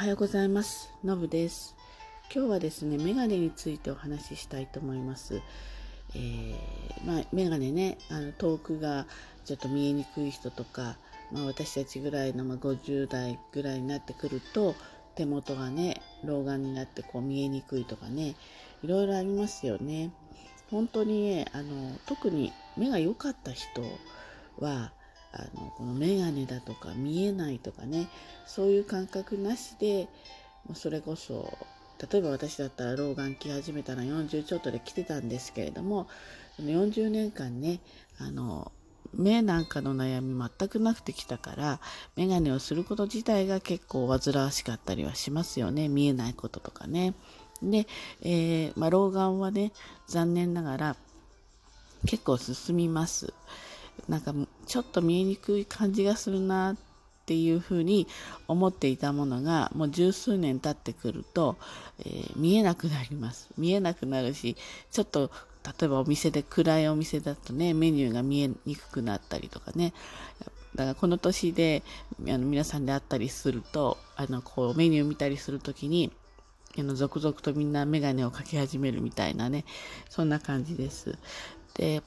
はようございます。のぶです。今日はですね、メガネについてお話ししたいと思います。メガネね、遠くがちょっと見えにくい人とか、私たちぐらいの、50代ぐらいになってくると手元がね老眼になって見えにくいとかね、いろいろありますよね。本当にね、特に目が良かった人はこのメガネだとか見えないとかね、そういう感覚なしで、それこそ例えば私だったら老眼来始めたら40ちょっとで来てたんですけれども、40年間ね目なんかの悩み全くなくてきたから、メガネをすること自体が結構煩わしかったりはしますよね、見えないこととかね。で、老眼はね残念ながら結構進みます。なんかちょっと見えにくい感じがするなっていうふうに思っていたものが、もう十数年経ってくると、見えなくなります。見えなくなるし、ちょっと例えばお店で暗いお店だとね、メニューが見えにくくなったりとかね。だからこの年で皆さんで会ったりすると、メニュー見たりするときに続々とみんな眼鏡をかけ始めるみたいなね、そんな感じです。で、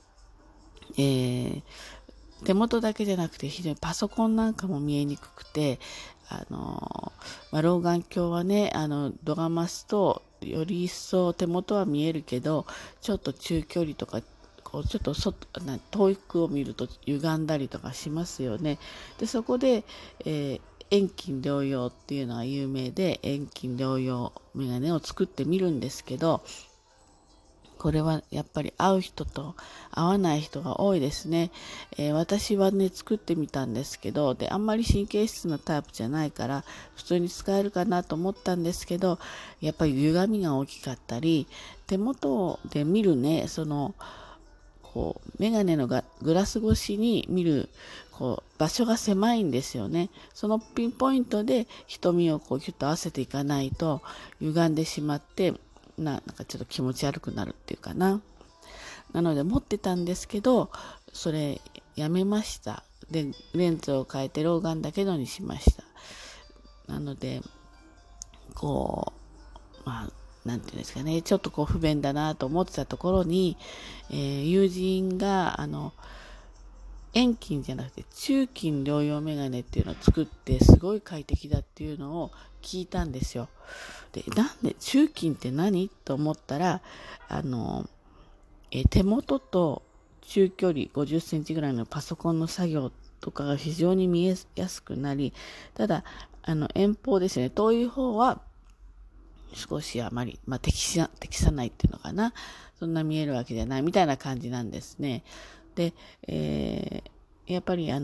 手元だけじゃなくて非常にパソコンなんかも見えにくくて、老眼鏡はね度が増すとより一層手元は見えるけど、ちょっと中距離とかちょっと遠くを見ると歪んだりとかしますよね。でそこで、遠近両用っていうのが有名で、遠近両用メガネを作ってみるんですけど、これはやっぱり合う人と合わない人が多いですね。私はね作ってみたんですけど、あんまり神経質なタイプじゃないから普通に使えるかなと思ったんですけど、やっぱり歪みが大きかったり、手元で見るね、メガネのグラス越しに見る場所が狭いんですよね。そのピンポイントで瞳をギュッと合わせていかないと歪んでしまって、なんかちょっと気持ち悪くなるっていうかな。なので持ってたんですけど、それやめました。でレンズを変えて老眼だけどにしました。なのでなんていうんですかね、ちょっと不便だなと思ってたところに、友人が遠近じゃなくて中近両用メガネっていうのを作って、すごい快適だっていうのを聞いたんですよ。で、なんで中近って何と思ったら、手元と中距離50センチぐらいのパソコンの作業とかが非常に見えやすくなり、ただ遠方ですね、遠い方は少しあまり、適さないっていうのかな、そんな見えるわけじゃないみたいな感じなんですね。で、やっぱりな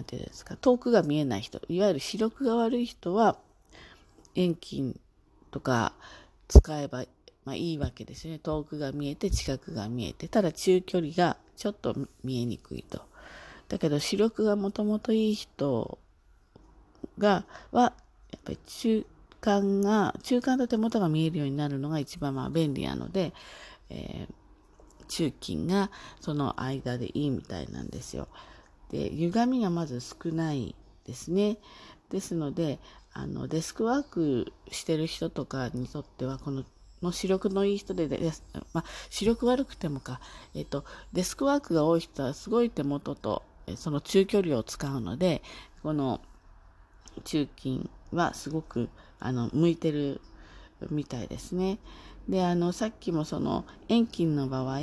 んていうんですか、遠くが見えない人、いわゆる視力が悪い人は遠近とか使えば、いいわけですよね。遠くが見えて近くが見えて、ただ中距離がちょっと見えにくいと。だけど視力がもともといい人はやっぱり中間と手元が見えるようになるのが一番便利なので、中近がその間でいいみたいなんですよ。で、歪みがまず少ないですね。ですのでデスクワークしてる人とかにとっては、視力のいい人で、視力悪くてもデスクワークが多い人はすごい手元とその中距離を使うので、この中近はすごく向いてるみたいですね。でさっきも遠近の場合、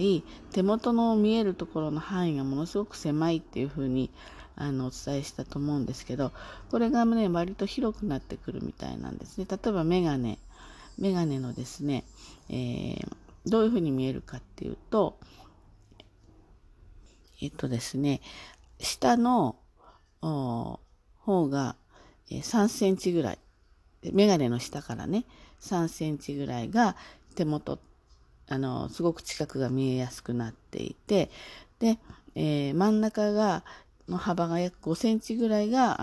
手元の見えるところの範囲がものすごく狭いっていう風にお伝えしたと思うんですけど、これがね割と広くなってくるみたいなんですね。例えばメガネのですね、どういう風に見えるかっていうと、ですね、下の方が3センチぐらい、メガネの下からね3センチぐらいが手元、すごく近くが見えやすくなっていて、で、真ん中の幅が約5センチぐらいが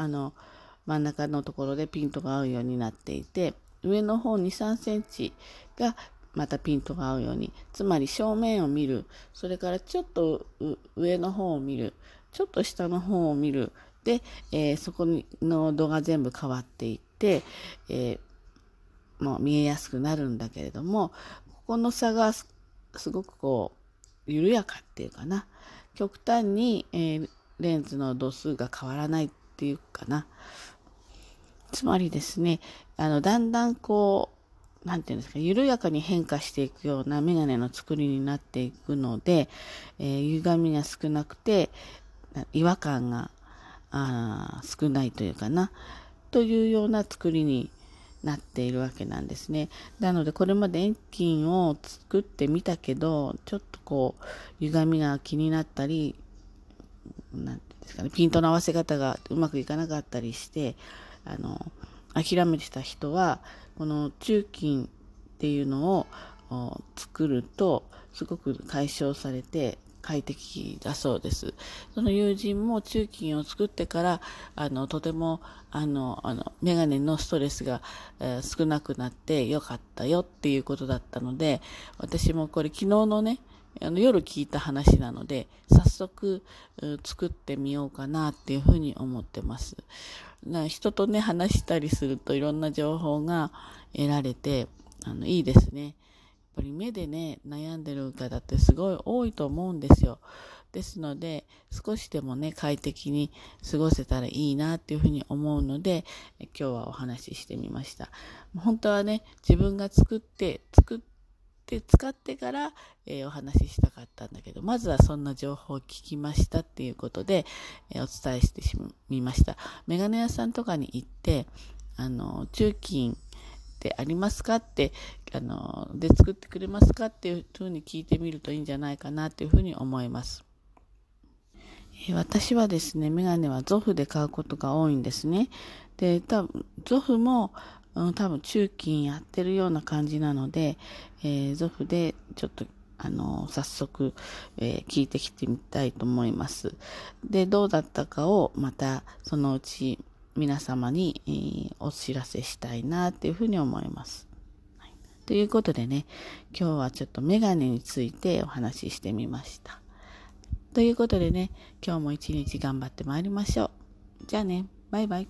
真ん中のところでピントが合うようになっていて、上の方に3センチがまたピントが合うように、つまり正面を見る、それからちょっと上の方を見る、ちょっと下の方を見るで、そこの度が全部変わっていっって、見えやすくなるんだけれども、ここの差がすごくこう緩やかっていうかな、極端に、レンズの度数が変わらないっていうかな。つまりですね、だんだんこうなんていうんですか、緩やかに変化していくようなメガネの作りになっていくので、歪みが少なくて違和感が少ないというかな、というような作りになっているわけなんですね。なのでこれまで遠近を作ってみたけど、ちょっとこう歪みが気になったり、なんていうんですかね、ピントの合わせ方がうまくいかなかったりして諦めてた人は、この中近っていうのを作るとすごく解消されて快適だそうです。その友人も中近を作ってからとてもメガネのストレスが、少なくなってよかったよっていうことだったので、私もこれ昨日のね夜聞いた話なので、早速作ってみようかなっていうふうに思ってます。人とね話したりするといろんな情報が得られていいですね。やっぱり目でね悩んでる方ってすごい多いと思うんですよ。ですので少しでもね快適に過ごせたらいいなっていうふうに思うので、今日はお話ししてみました。本当はね自分が作って使ってから、お話ししたかったんだけど、まずはそんな情報を聞きましたっていうことで、お伝えしてみました。メガネ屋さんとかに行って中近ってありますかってで作ってくれますかっていうふうに聞いてみるといいんじゃないかなっていうふうに思います。私はですねメガネはゾフで買うことが多いんですね。で多分ゾフも多分中近やってるような感じなので、ゾフでちょっと早速、聞いてきてみたいと思います。でどうだったかをまたそのうち皆様に、お知らせしたいなっていうふうに思います。はい、ということでね、今日はちょっとメガネについてお話ししてみました。ということでね、今日も一日頑張ってまいりましょう。じゃあね、バイバイ。